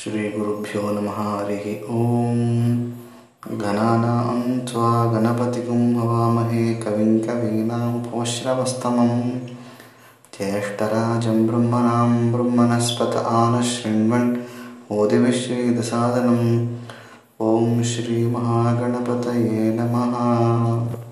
ஸ்ரீகுருப்போ நம ஹரிஹி ஓம். கணானாம் த்வா கணபதிகும் ஹவாமஹே கவிம் கவீனாமுபவஸ்ரவஸ்தமம் ஜேஷ்டராஜம் பிரம்மணாம் பிரம்மணஸ்பத ஆனஸ்ரீண்வன் ஓதிவிஸ்ரீதசாதனம். ஓம் ஸ்ரீ மஹாகணபதயே நமஹ.